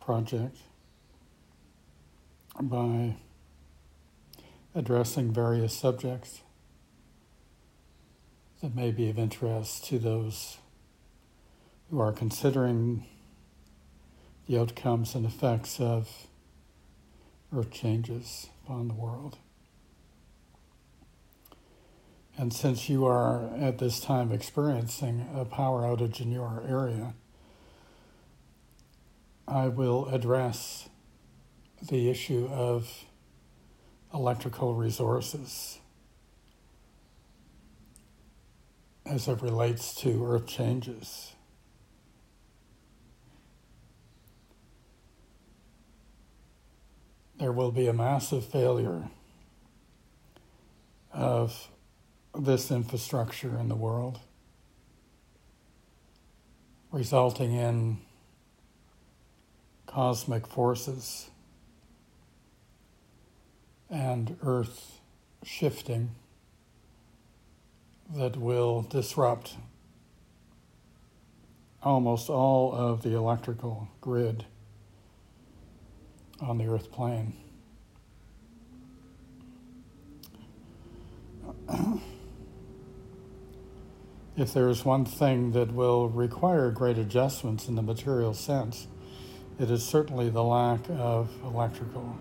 project by addressing various subjects that may be of interest to those who are considering the outcomes and effects of earth changes upon the world. And since you are at this time experiencing a power outage in your area, I will address the issue of electrical resources as it relates to earth changes. There will be a massive failure of this infrastructure in the world, resulting in cosmic forces and earth shifting that will disrupt almost all of the electrical grid on the earth plane. If there is one thing that will require great adjustments in the material sense, it is certainly the lack of electrical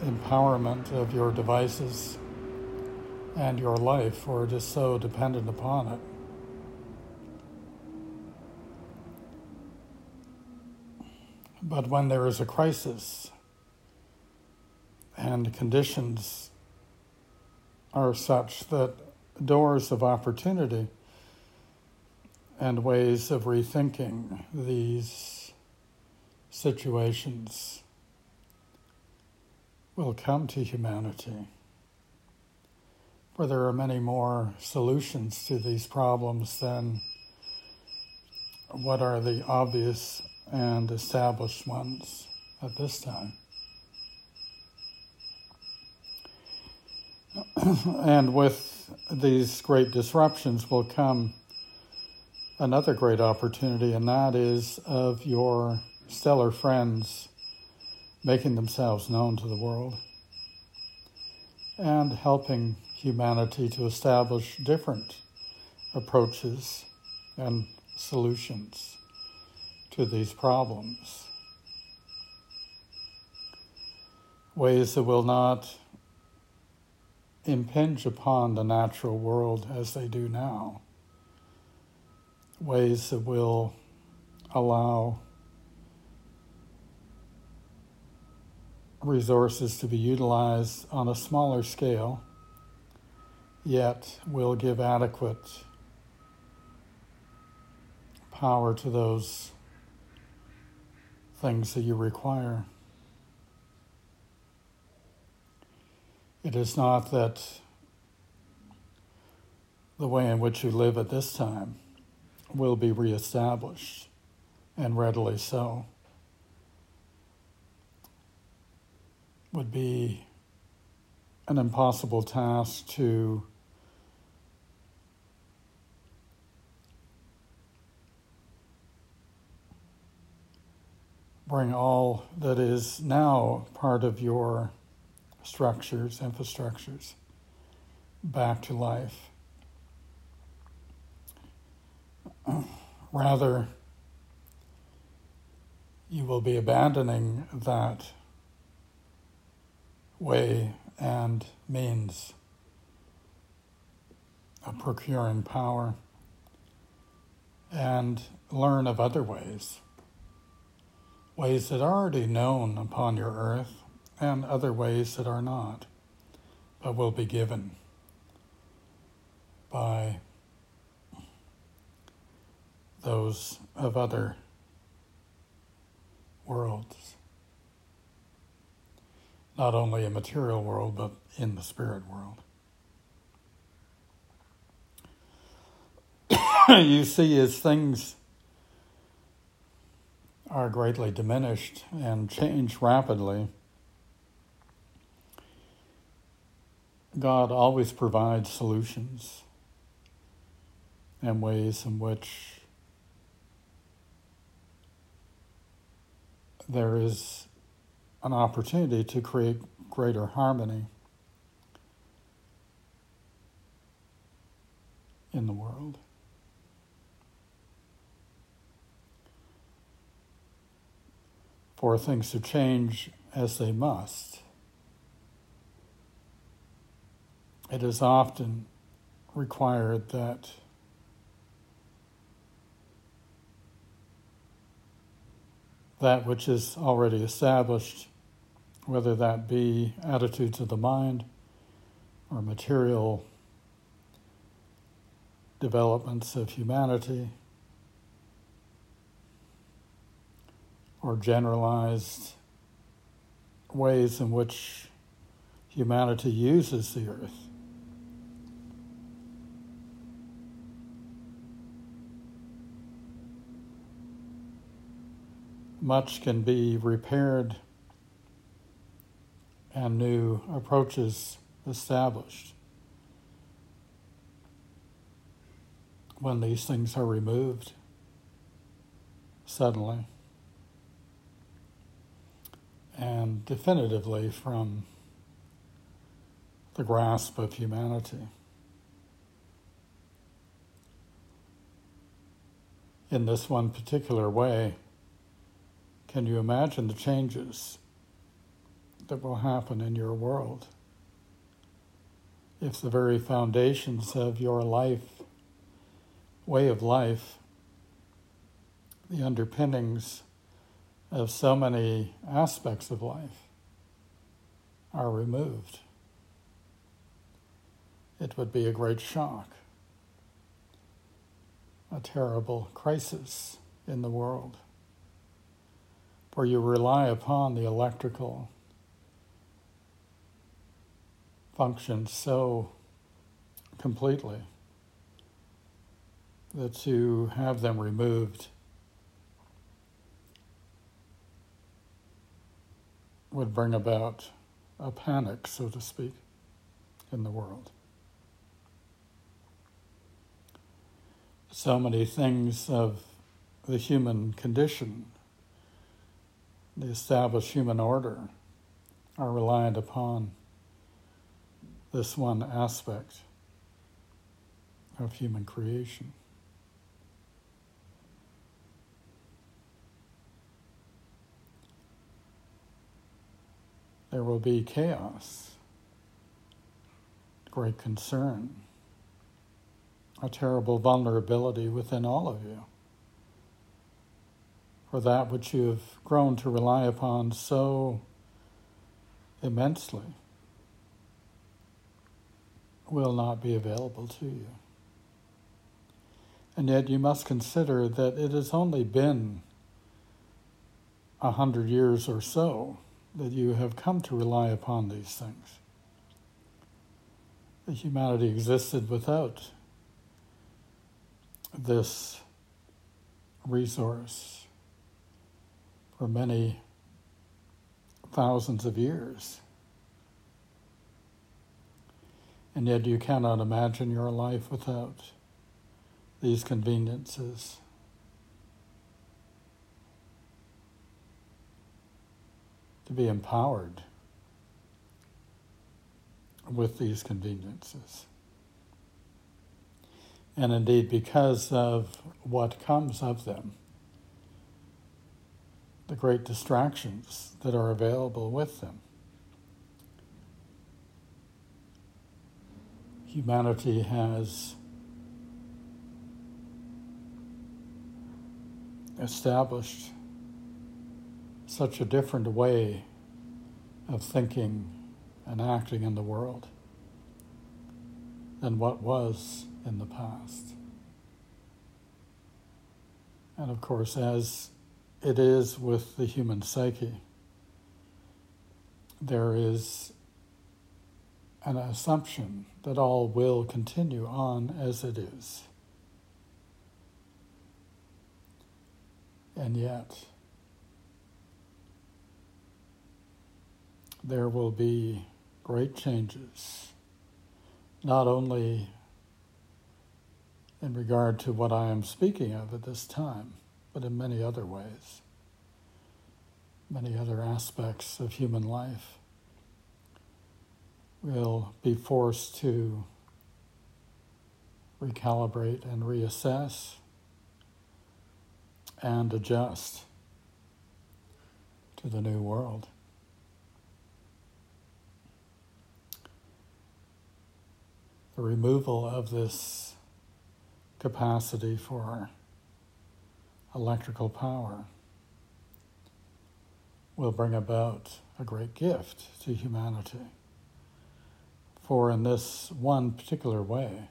empowerment of your devices and your life, for it is so dependent upon it. But when there is a crisis and conditions are such that doors of opportunity and ways of rethinking these situations will come to humanity, for there are many more solutions to these problems than what are the obvious and established ones at this time. And with these great disruptions will come another great opportunity, and that is of your stellar friends making themselves known to the world and helping humanity to establish different approaches and solutions to these problems. Ways that will not impinge upon the natural world as they do now. Ways that will allow resources to be utilized on a smaller scale, yet will give adequate power to those things that you require. It is not that the way in which you live at this time will be reestablished, and readily so. Would be an impossible task to bring all that is now part of your structures, infrastructures, back to life. Rather, you will be abandoning that way and means of procuring power and learn of other ways that are already known upon your earth and other ways that are not, but will be given by those of other worlds, not only a material world, but in the spirit world. You see, as things are greatly diminished and change rapidly, God always provides solutions and ways in which there is an opportunity to create greater harmony in the world. For things to change as they must, it is often required that that which is already established, whether that be attitudes of the mind or material developments of humanity, or generalized ways in which humanity uses the earth. Much can be repaired and new approaches established when these things are removed suddenly and definitively from the grasp of humanity. In this one particular way, can you imagine the changes that will happen in your world if the very foundations of your life, way of life, the underpinnings of so many aspects of life are removed? It would be a great shock, a terrible crisis in the world, for you rely upon the electrical function so completely that to have them removed would bring about a panic, so to speak, in the world. So many things of the human condition, the established human order, are reliant upon this one aspect of human creation. There will be chaos, great concern, a terrible vulnerability within all of you for that which you have grown to rely upon so immensely will not be available to you. And yet you must consider that it has only been 100 years or so that you have come to rely upon these things. That humanity existed without this resource for many thousands of years. And yet you cannot imagine your life without these conveniences. To be empowered with these conveniences. And indeed, because of what comes of them, the great distractions that are available with them, humanity has established such a different way of thinking and acting in the world than what was in the past. And of course, as it is with the human psyche. There is an assumption that all will continue on as it is. And yet, there will be great changes, not only in regard to what I am speaking of at this time, but in many other ways, many other aspects of human life. We'll be forced to recalibrate and reassess and adjust to the new world. The removal of this capacity for electrical power will bring about a great gift to humanity. For in this one particular way,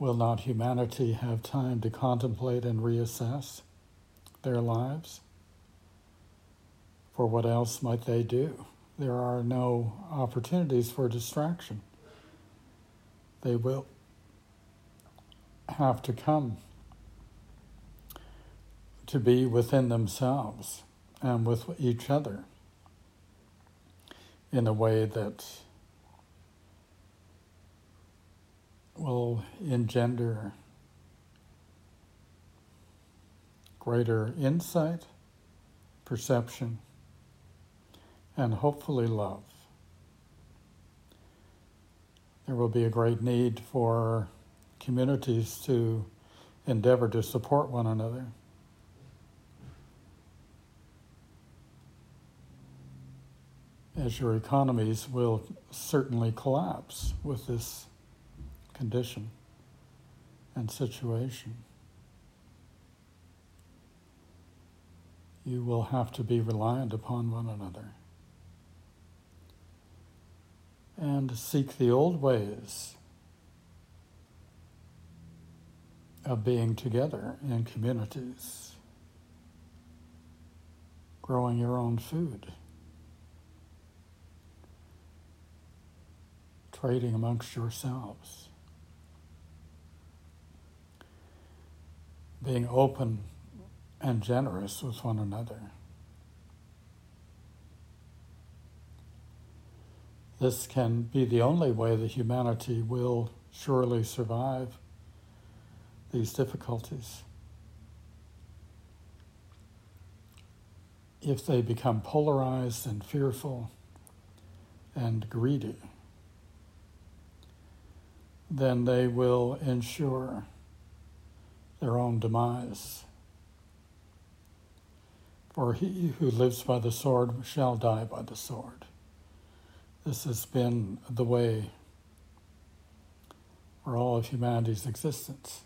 will not humanity have time to contemplate and reassess their lives? For what else might they do? There are no opportunities for distraction. They will have to come to be within themselves and with each other in a way that will engender greater insight, perception, and hopefully love. There will be a great need for communities to endeavor to support one another. As your economies will certainly collapse with this condition and situation. You will have to be reliant upon one another and seek the old ways of being together in communities, growing your own food, trading amongst yourselves, being open and generous with one another. This can be the only way that humanity will surely survive these difficulties. If they become polarized and fearful and greedy, then they will ensure their own demise. For he who lives by the sword shall die by the sword. This has been the way for all of humanity's existence.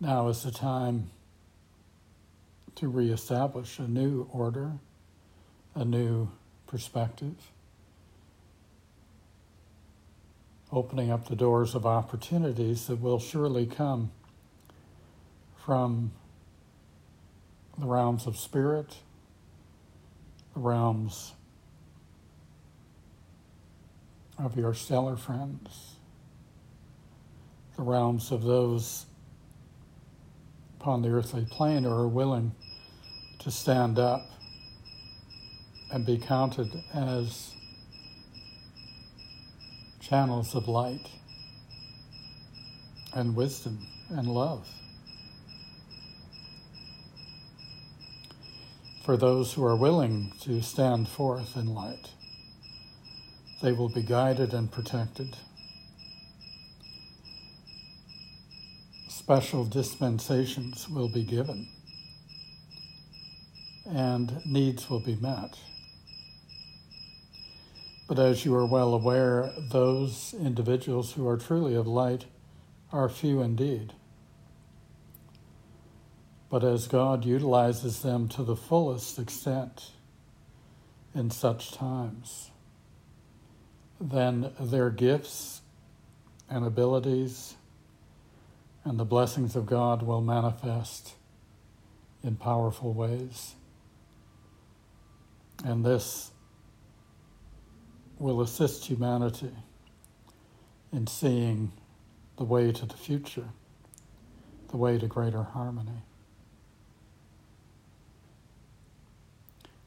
Now is the time to reestablish a new order, a new perspective, opening up the doors of opportunities that will surely come from the realms of spirit, the realms of your stellar friends, the realms of those upon the earthly plane who are willing to stand up and be counted as channels of light and wisdom and love. For those who are willing to stand forth in light, they will be guided and protected. Special dispensations will be given and needs will be met. But as you are well aware, those individuals who are truly of light are few indeed. But as God utilizes them to the fullest extent in such times, then their gifts and abilities and the blessings of God will manifest in powerful ways. And this will assist humanity in seeing the way to the future, the way to greater harmony.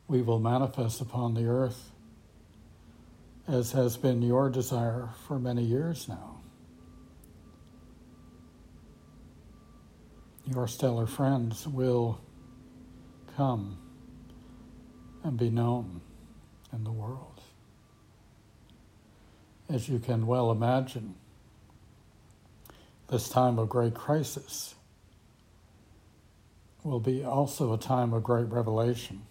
We will manifest upon the earth, as has been your desire for many years now. Your stellar friends will come and be known in the world. As you can well imagine, this time of great crisis will be also a time of great revelation.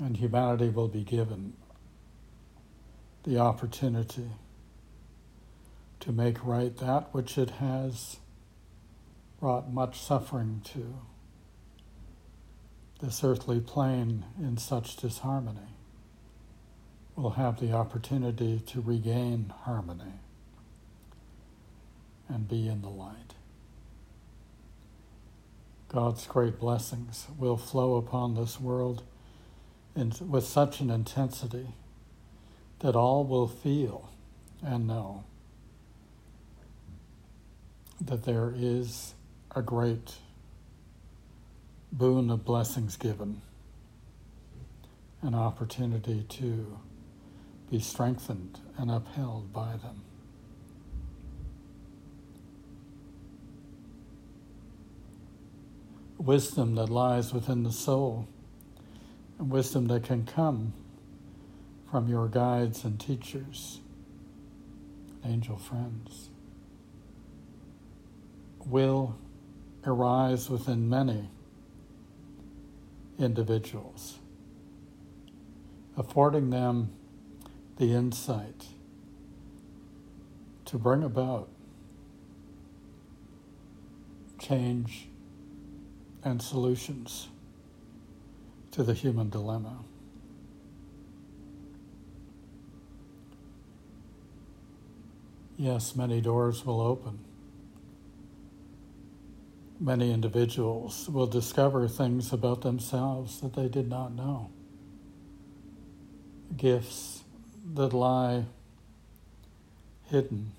And humanity will be given the opportunity to make right that which it has brought much suffering to, this earthly plane in such disharmony. Will have the opportunity to regain harmony and be in the light. God's great blessings will flow upon this world with such an intensity that all will feel and know that there is a great boon of blessings given, an opportunity to be strengthened and upheld by them. Wisdom that lies within the soul, and wisdom that can come from your guides and teachers, angel friends, will arise within many individuals, affording them the insight to bring about change and solutions to the human dilemma. Yes, many doors will open. Many individuals will discover things about themselves that they did not know. Gifts that lie hidden,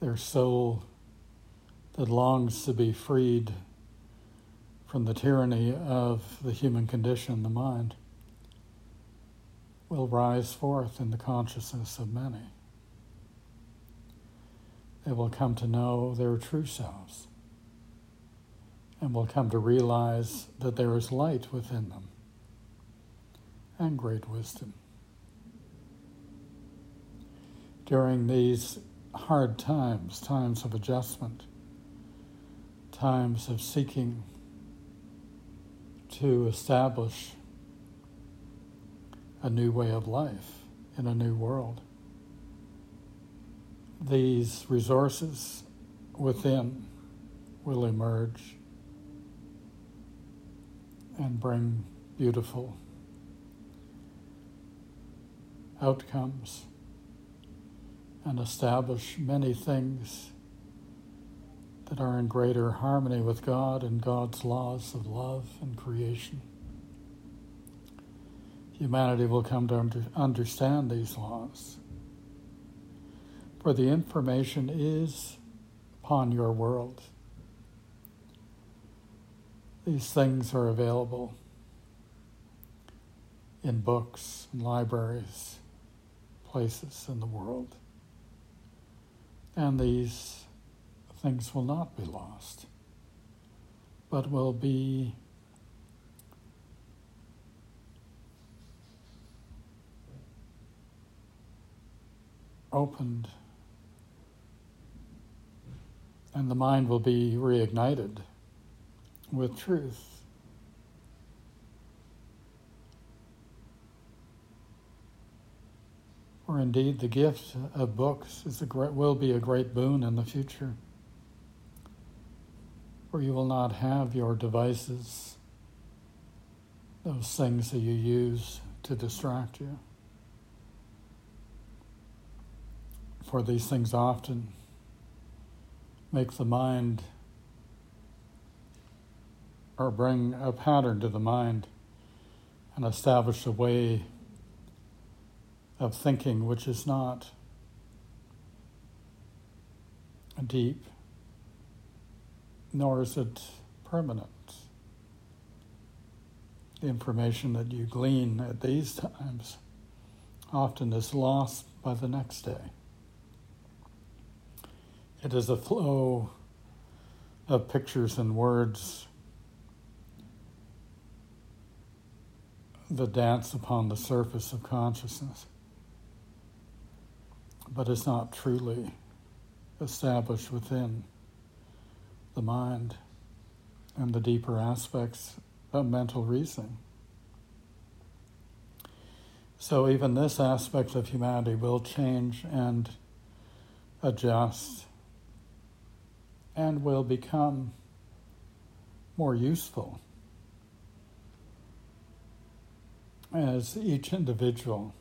their soul that longs to be freed from the tyranny of the human condition, the mind, will rise forth in the consciousness of many. They will come to know their true selves and will come to realize that there is light within them and great wisdom. During these hard times, times of adjustment, times of seeking to establish a new way of life in a new world, these resources within will emerge and bring beautiful outcomes and establish many things that are in greater harmony with God and God's laws of love and creation. Humanity will come to understand these laws, for the information is upon your world. These things are available in books and libraries, places in the world. And these things will not be lost, but will be opened, and the mind will be reignited with truth. For indeed, the gift of books will be a great boon in the future, for you will not have your devices, those things that you use to distract you, for these things often make the mind or bring a pattern to the mind and establish a way of thinking which is not deep, nor is it permanent. The information that you glean at these times often is lost by the next day. It is a flow of pictures and words that dance upon the surface of consciousness, but it's not truly established within the mind and the deeper aspects of mental reasoning. So even this aspect of humanity will change and adjust and will become more useful as each individual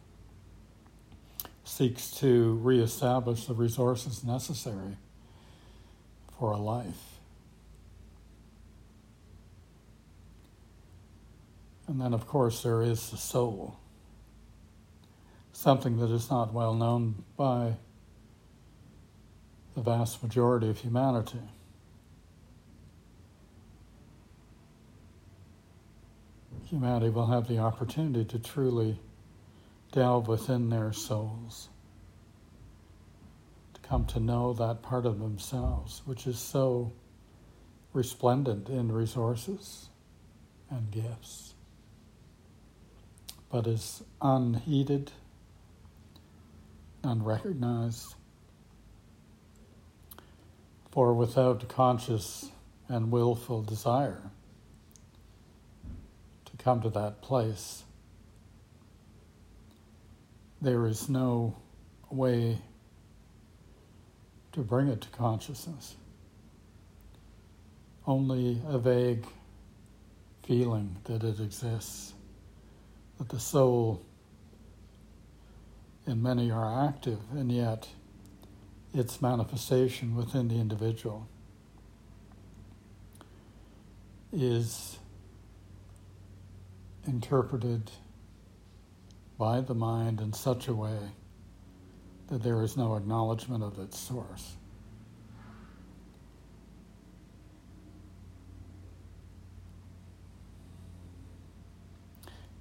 seeks to reestablish the resources necessary for a life. And then, of course, there is the soul, something that is not well known by the vast majority of humanity. Humanity will have the opportunity to truly delve within their souls, to come to know that part of themselves, which is so resplendent in resources and gifts, but is unheeded, unrecognized. For without conscious and willful desire to come to that place, there is no way to bring it to consciousness. Only a vague feeling that it exists, that the soul, and many are active, and yet its manifestation within the individual is interpreted by the mind in such a way that there is no acknowledgement of its source.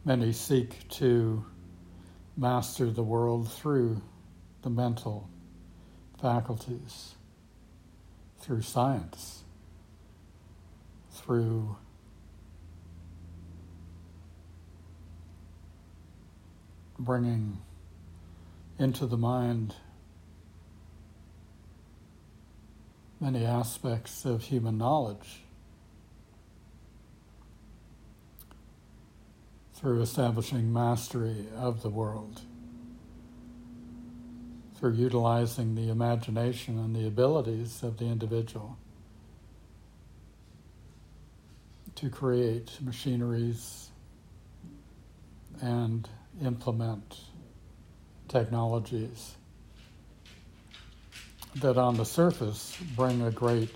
Many seek to master the world through the mental faculties, through science, through bringing into the mind many aspects of human knowledge, through establishing mastery of the world, through utilizing the imagination and the abilities of the individual to create machineries and implement technologies that on the surface bring a great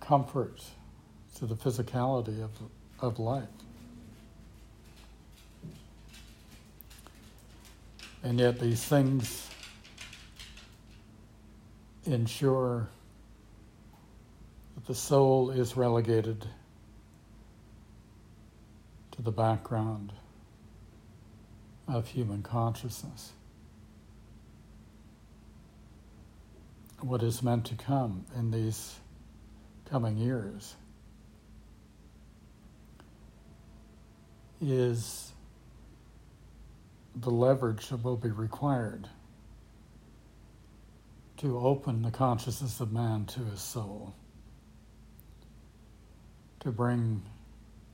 comfort to the physicality of life. And yet these things ensure that the soul is relegated to the background of human consciousness. What is meant to come in these coming years is the leverage that will be required to open the consciousness of man to his soul, to bring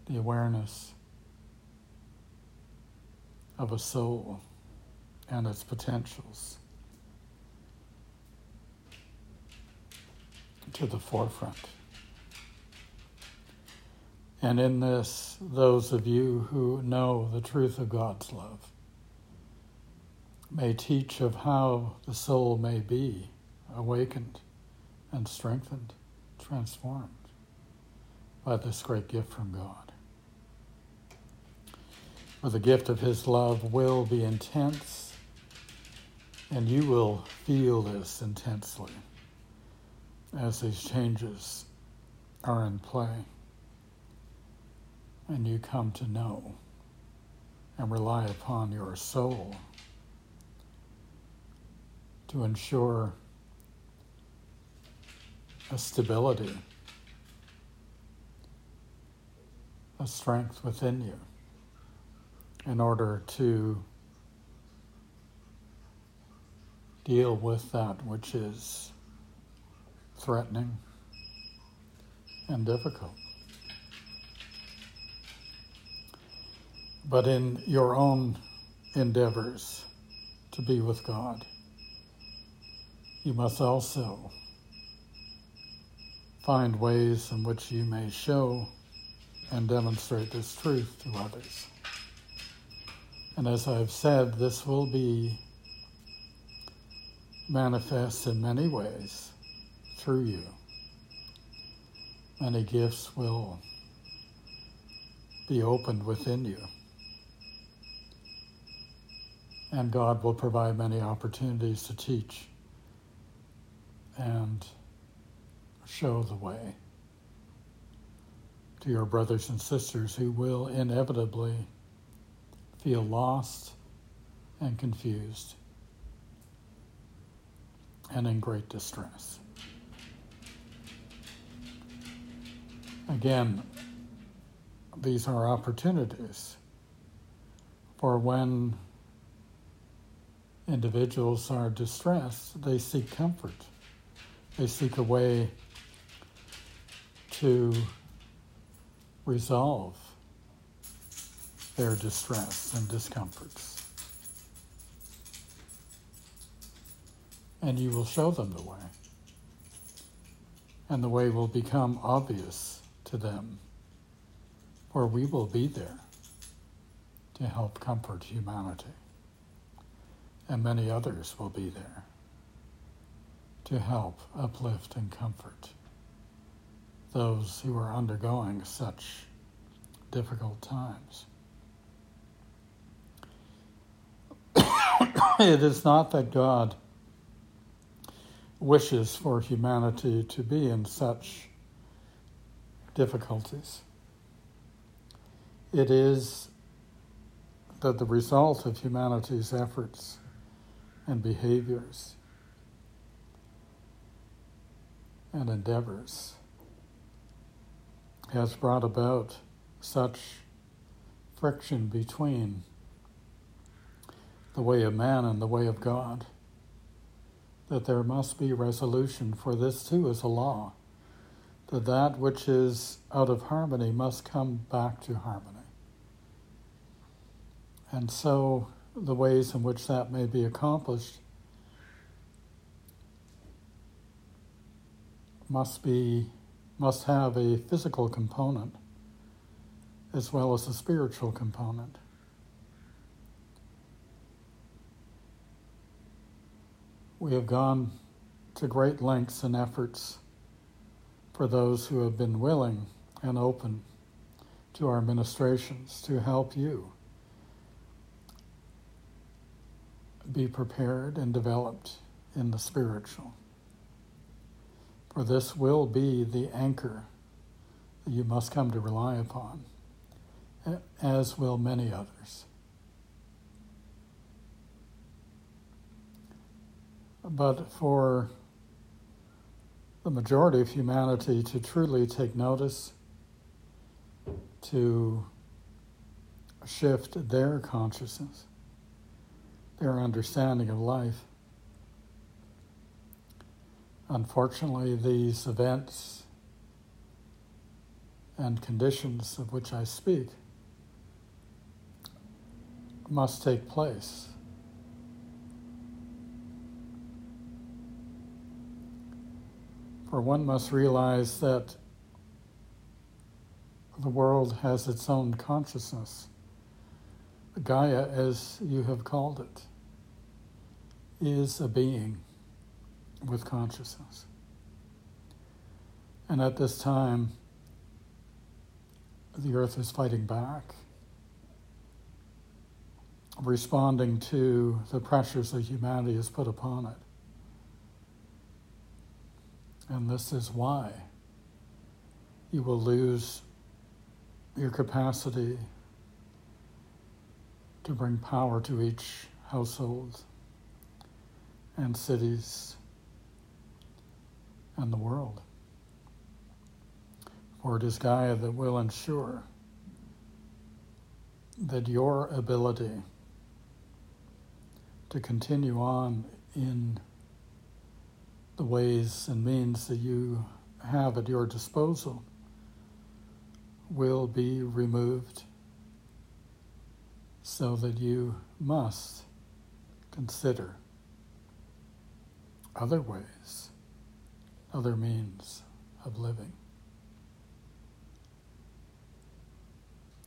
the awareness of a soul and its potentials to the forefront. And in this, those of you who know the truth of God's love may teach of how the soul may be awakened and strengthened, transformed by this great gift from God. For the gift of His love will be intense, and you will feel this intensely as these changes are in play, and you come to know and rely upon your soul to ensure a stability, a strength within you in order to deal with that which is threatening and difficult. But in your own endeavors to be with God, you must also find ways in which you may show and demonstrate this truth to others. And as I've said, this will be manifest in many ways through you. Many gifts will be opened within you. And God will provide many opportunities to teach and show the way to your brothers and sisters who will inevitably feel lost and confused and in great distress. Again, these are opportunities for when individuals are distressed, they seek comfort. They seek a way to resolve their distress and discomforts. And you will show them the way. And the way will become obvious to them, for we will be there to help comfort humanity. And many others will be there to help uplift and comfort those who are undergoing such difficult times. It is not that God wishes for humanity to be in such difficulties. It is that the result of humanity's efforts and behaviors and endeavors has brought about such friction between the way of man and the way of God that there must be resolution, for this too is a law, that that which is out of harmony must come back to harmony. And so the ways in which that may be accomplished must have a physical component as well as a spiritual component. We have gone to great lengths and efforts for those who have been willing and open to our ministrations to help you be prepared and developed in the spiritual. For this will be the anchor that you must come to rely upon, as will many others. But for the majority of humanity to truly take notice, to shift their consciousness, their understanding of life, unfortunately, these events and conditions of which I speak must take place. For one must realize that the world has its own consciousness, Gaia as you have called it, is a being with consciousness. And at this time, the earth is fighting back, responding to the pressures that humanity has put upon it. And this is why you will lose your capacity to bring power to each household and cities and the world. For it is Gaia that will ensure that your ability to continue on in the ways and means that you have at your disposal will be removed, so that you must consider other ways, other means of living.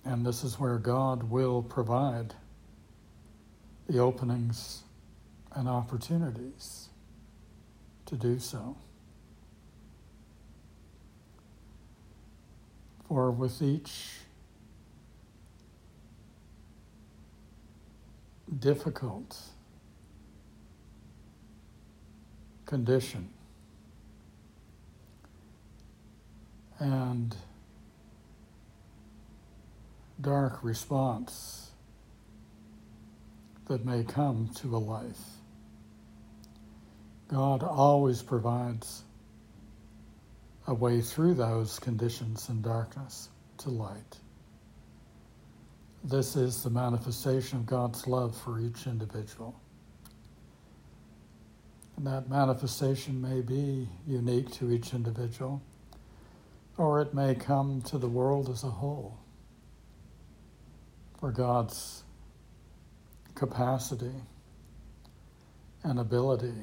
And this is where God will provide the openings and opportunities to do so. For with each difficult condition and dark response that may come to a life, God always provides a way through those conditions and darkness to light. This is the manifestation of God's love for each individual. And that manifestation may be unique to each individual, or it may come to the world as a whole. For God's capacity and ability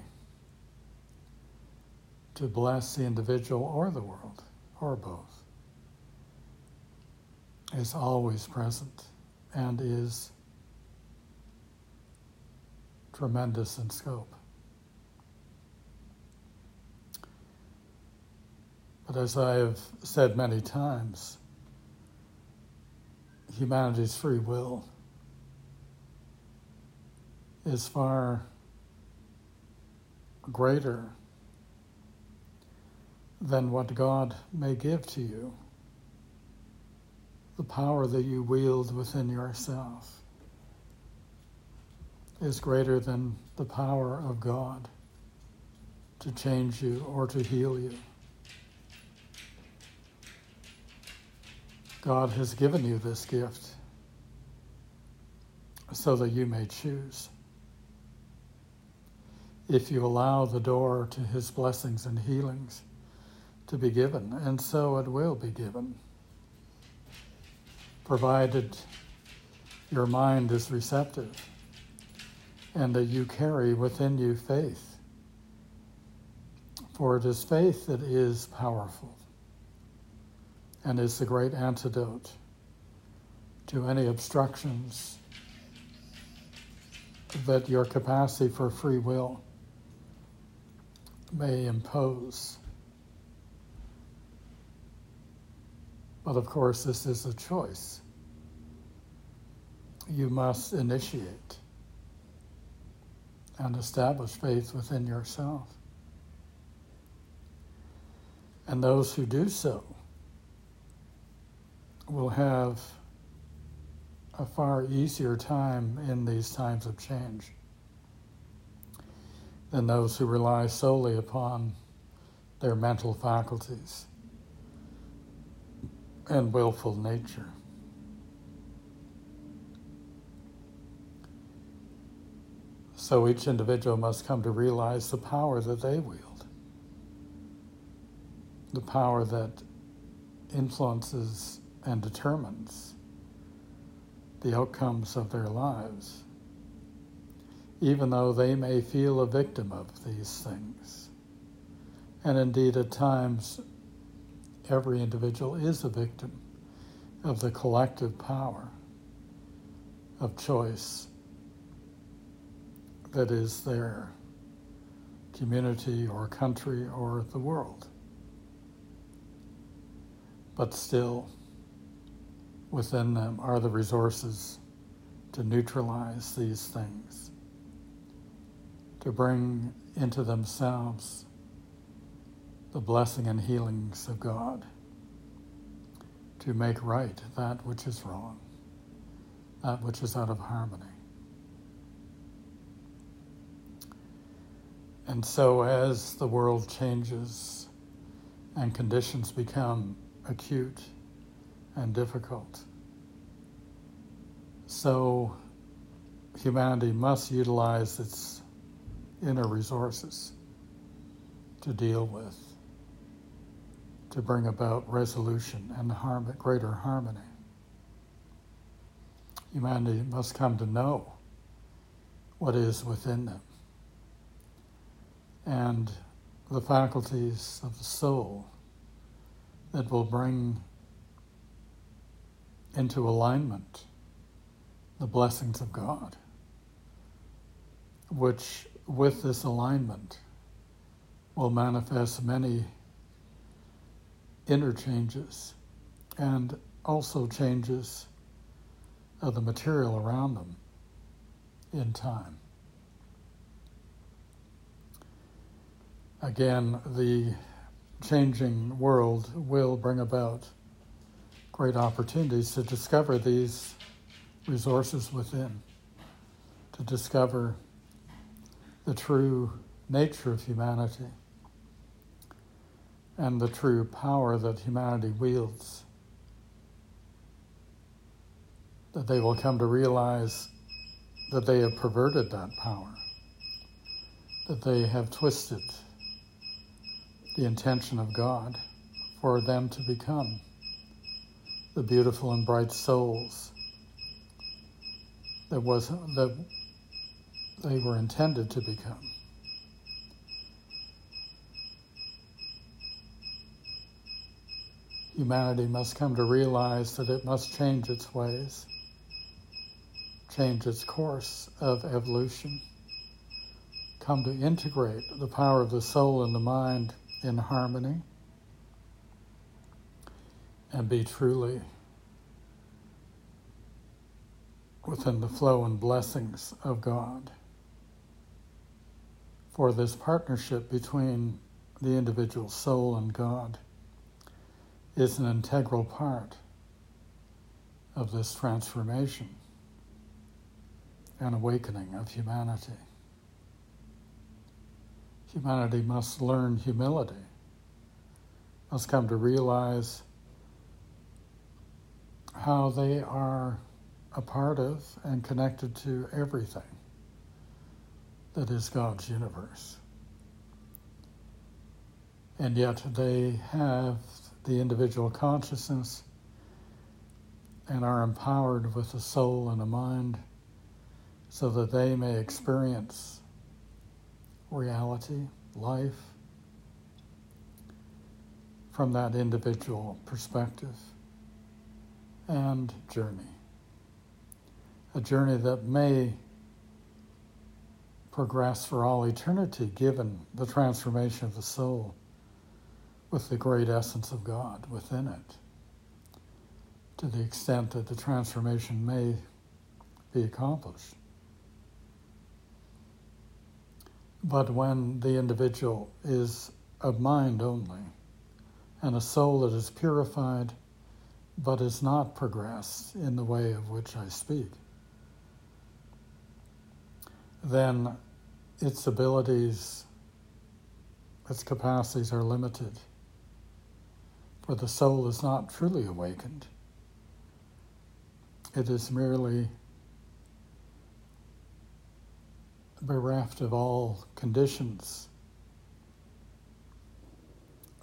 to bless the individual or the world, or both, is always present and is tremendous in scope. But as I have said many times, humanity's free will is far greater than what God may give to you, the power that you wield within yourself is greater than the power of God to change you or to heal you. God has given you this gift so that you may choose. If you allow the door to his blessings and healings to be given, and so it will be given, provided your mind is receptive and that you carry within you faith. For it is faith that is powerful and is the great antidote to any obstructions that your capacity for free will may impose. But of course, this is a choice. You must initiate and establish faith within yourself. And those who do so will have a far easier time in these times of change than those who rely solely upon their mental faculties and willful nature. So each individual must come to realize the power that they wield, the power that influences and determines the outcomes of their lives, even though they may feel a victim of these things. And indeed, at times, every individual is a victim of the collective power of choice that is there community or country or the world. But still, within them are the resources to neutralize these things, to bring into themselves the blessing and healings of God, to make right that which is wrong, that which is out of harmony. And so as the world changes and conditions become acute and difficult, so humanity must utilize its inner resources to deal with, to bring about resolution and greater harmony. Humanity must come to know what is within them. And the faculties of the soul that will bring into alignment the blessings of God, which with this alignment will manifest many inner changes and also changes of the material around them in time. Again, the changing world will bring about great opportunities to discover these resources within, to discover the true nature of humanity and the true power that humanity wields, that they will come to realize that they have perverted that power, that they have twisted the intention of God for them to become the beautiful and bright souls that they were intended to become. Humanity must come to realize that it must change its ways, change its course of evolution, come to integrate the power of the soul and the mind in harmony, and be truly within the flow and blessings of God. For this partnership between the individual soul and God is an integral part of this transformation and awakening of humanity. Humanity must learn humility, must come to realize how they are a part of and connected to everything that is God's universe. And yet they have the individual consciousness and are empowered with a soul and a mind so that they may experience reality, life, from that individual perspective and journey. A journey that may progress for all eternity given the transformation of the soul with the great essence of God within it, to the extent that the transformation may be accomplished. But when the individual is of mind only, and a soul that is purified but is not progressed in the way of which I speak, then its abilities, its capacities are limited, for the soul is not truly awakened. It is merely bereft of all conditions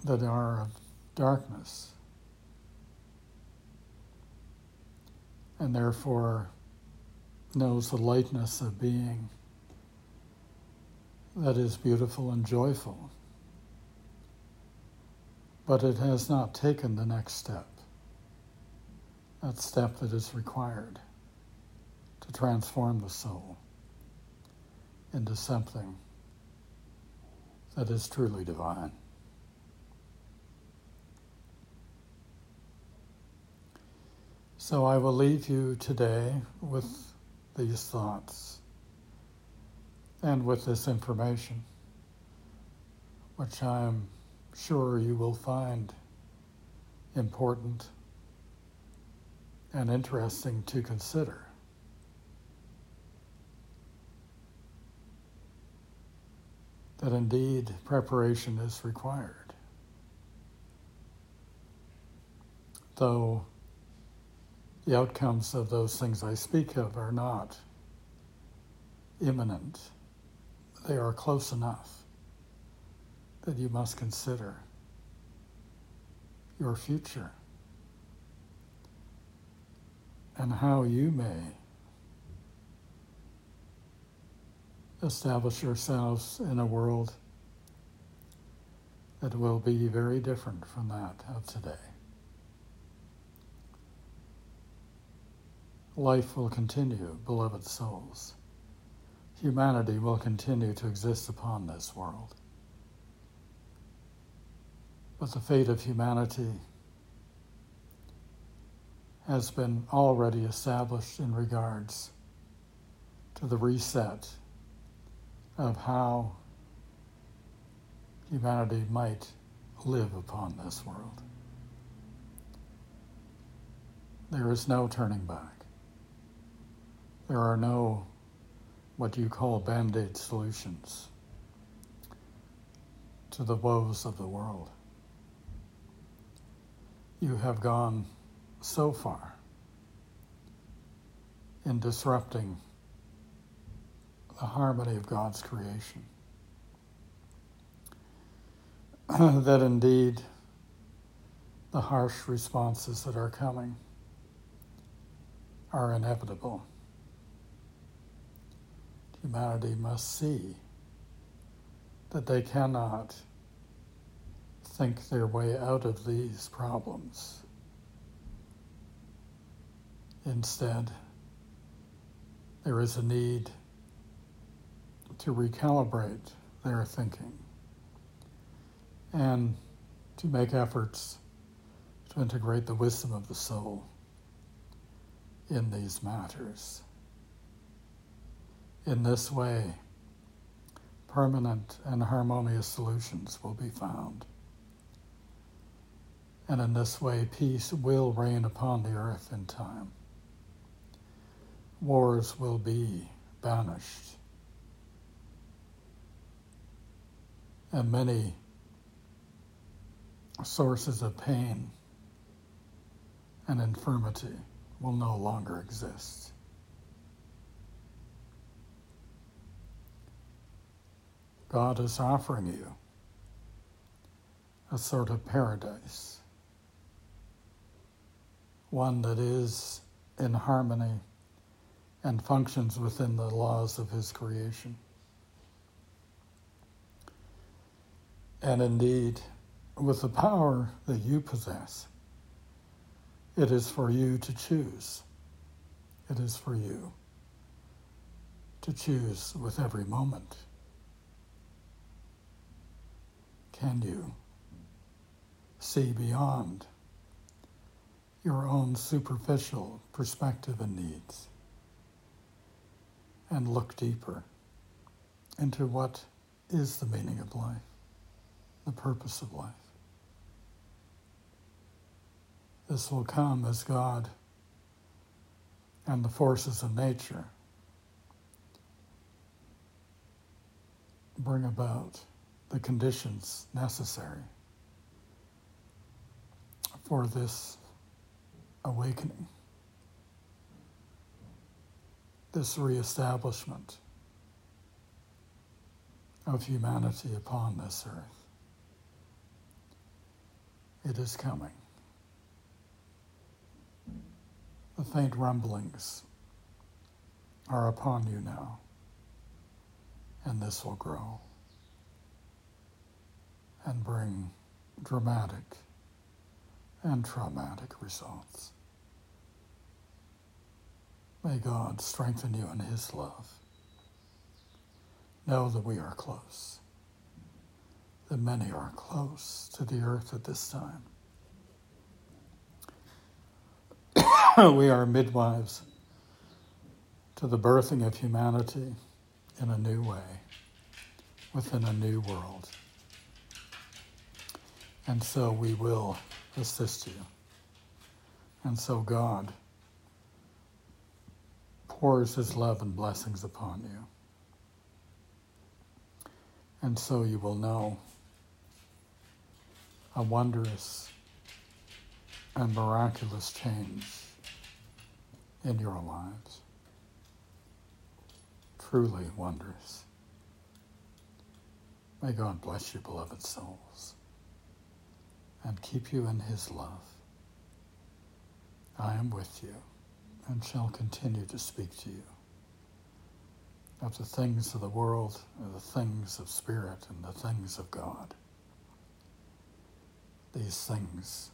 that are of darkness, and therefore knows the lightness of being that is beautiful and joyful. But it has not taken the next step, that step that is required to transform the soul into something that is truly divine. So I will leave you today with these thoughts and with this information, which I am sure you will find important and interesting to consider. That indeed preparation is required, though the outcomes of those things I speak of are not imminent. They are close enough that you must consider your future and how you may establish yourselves in a world that will be very different from that of today. Life will continue, beloved souls. Humanity will continue to exist upon this world. But the fate of humanity has been already established in regards to the reset of how humanity might live upon this world. There is no turning back. There are no what you call band-aid solutions to the woes of the world. You have gone so far in disrupting the harmony of God's creation that indeed the harsh responses that are coming are inevitable. Humanity must see that they cannot think their way out of these problems. Instead, there is a need to recalibrate their thinking and to make efforts to integrate the wisdom of the soul in these matters. In this way, permanent and harmonious solutions will be found. And in this way, peace will reign upon the earth in time. Wars will be banished. And many sources of pain and infirmity will no longer exist. God is offering you a sort of paradise, one that is in harmony and functions within the laws of his creation. And indeed, with the power that you possess, it is for you to choose. It is for you to choose with every moment. Can you see beyond your own superficial perspective and needs and look deeper into what is the meaning of life? The purpose of life. This will come as God and the forces of nature bring about the conditions necessary for this awakening, this reestablishment of humanity upon this earth. It is coming. The faint rumblings are upon you now, and this will grow and bring dramatic and traumatic results. May God strengthen you in his love. Know that we are close. that many are close to the earth at this time. We are midwives to the birthing of humanity in a new way, within a new world. And so we will assist you. And so God pours his love and blessings upon you. And so you will know a wondrous and miraculous change in your lives. Truly wondrous. May God bless you, beloved souls, and keep you in his love. I am with you and shall continue to speak to you of the things of the world, of the things of spirit, and the things of God. These things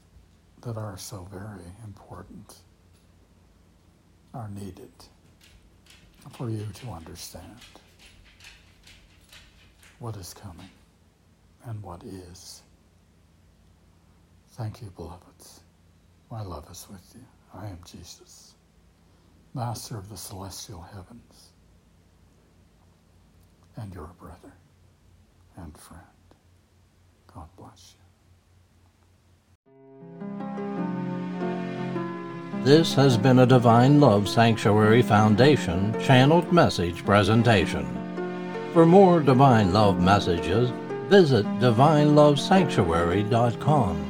that are so very important are needed for you to understand what is coming and what is. Thank you, beloveds. My love is with you. I am Jesus, Master of the celestial heavens, and your brother and friend. God bless you. This has been a Divine Love Sanctuary Foundation channeled message presentation. For more Divine Love messages, visit DivineLoveSanctuary.com.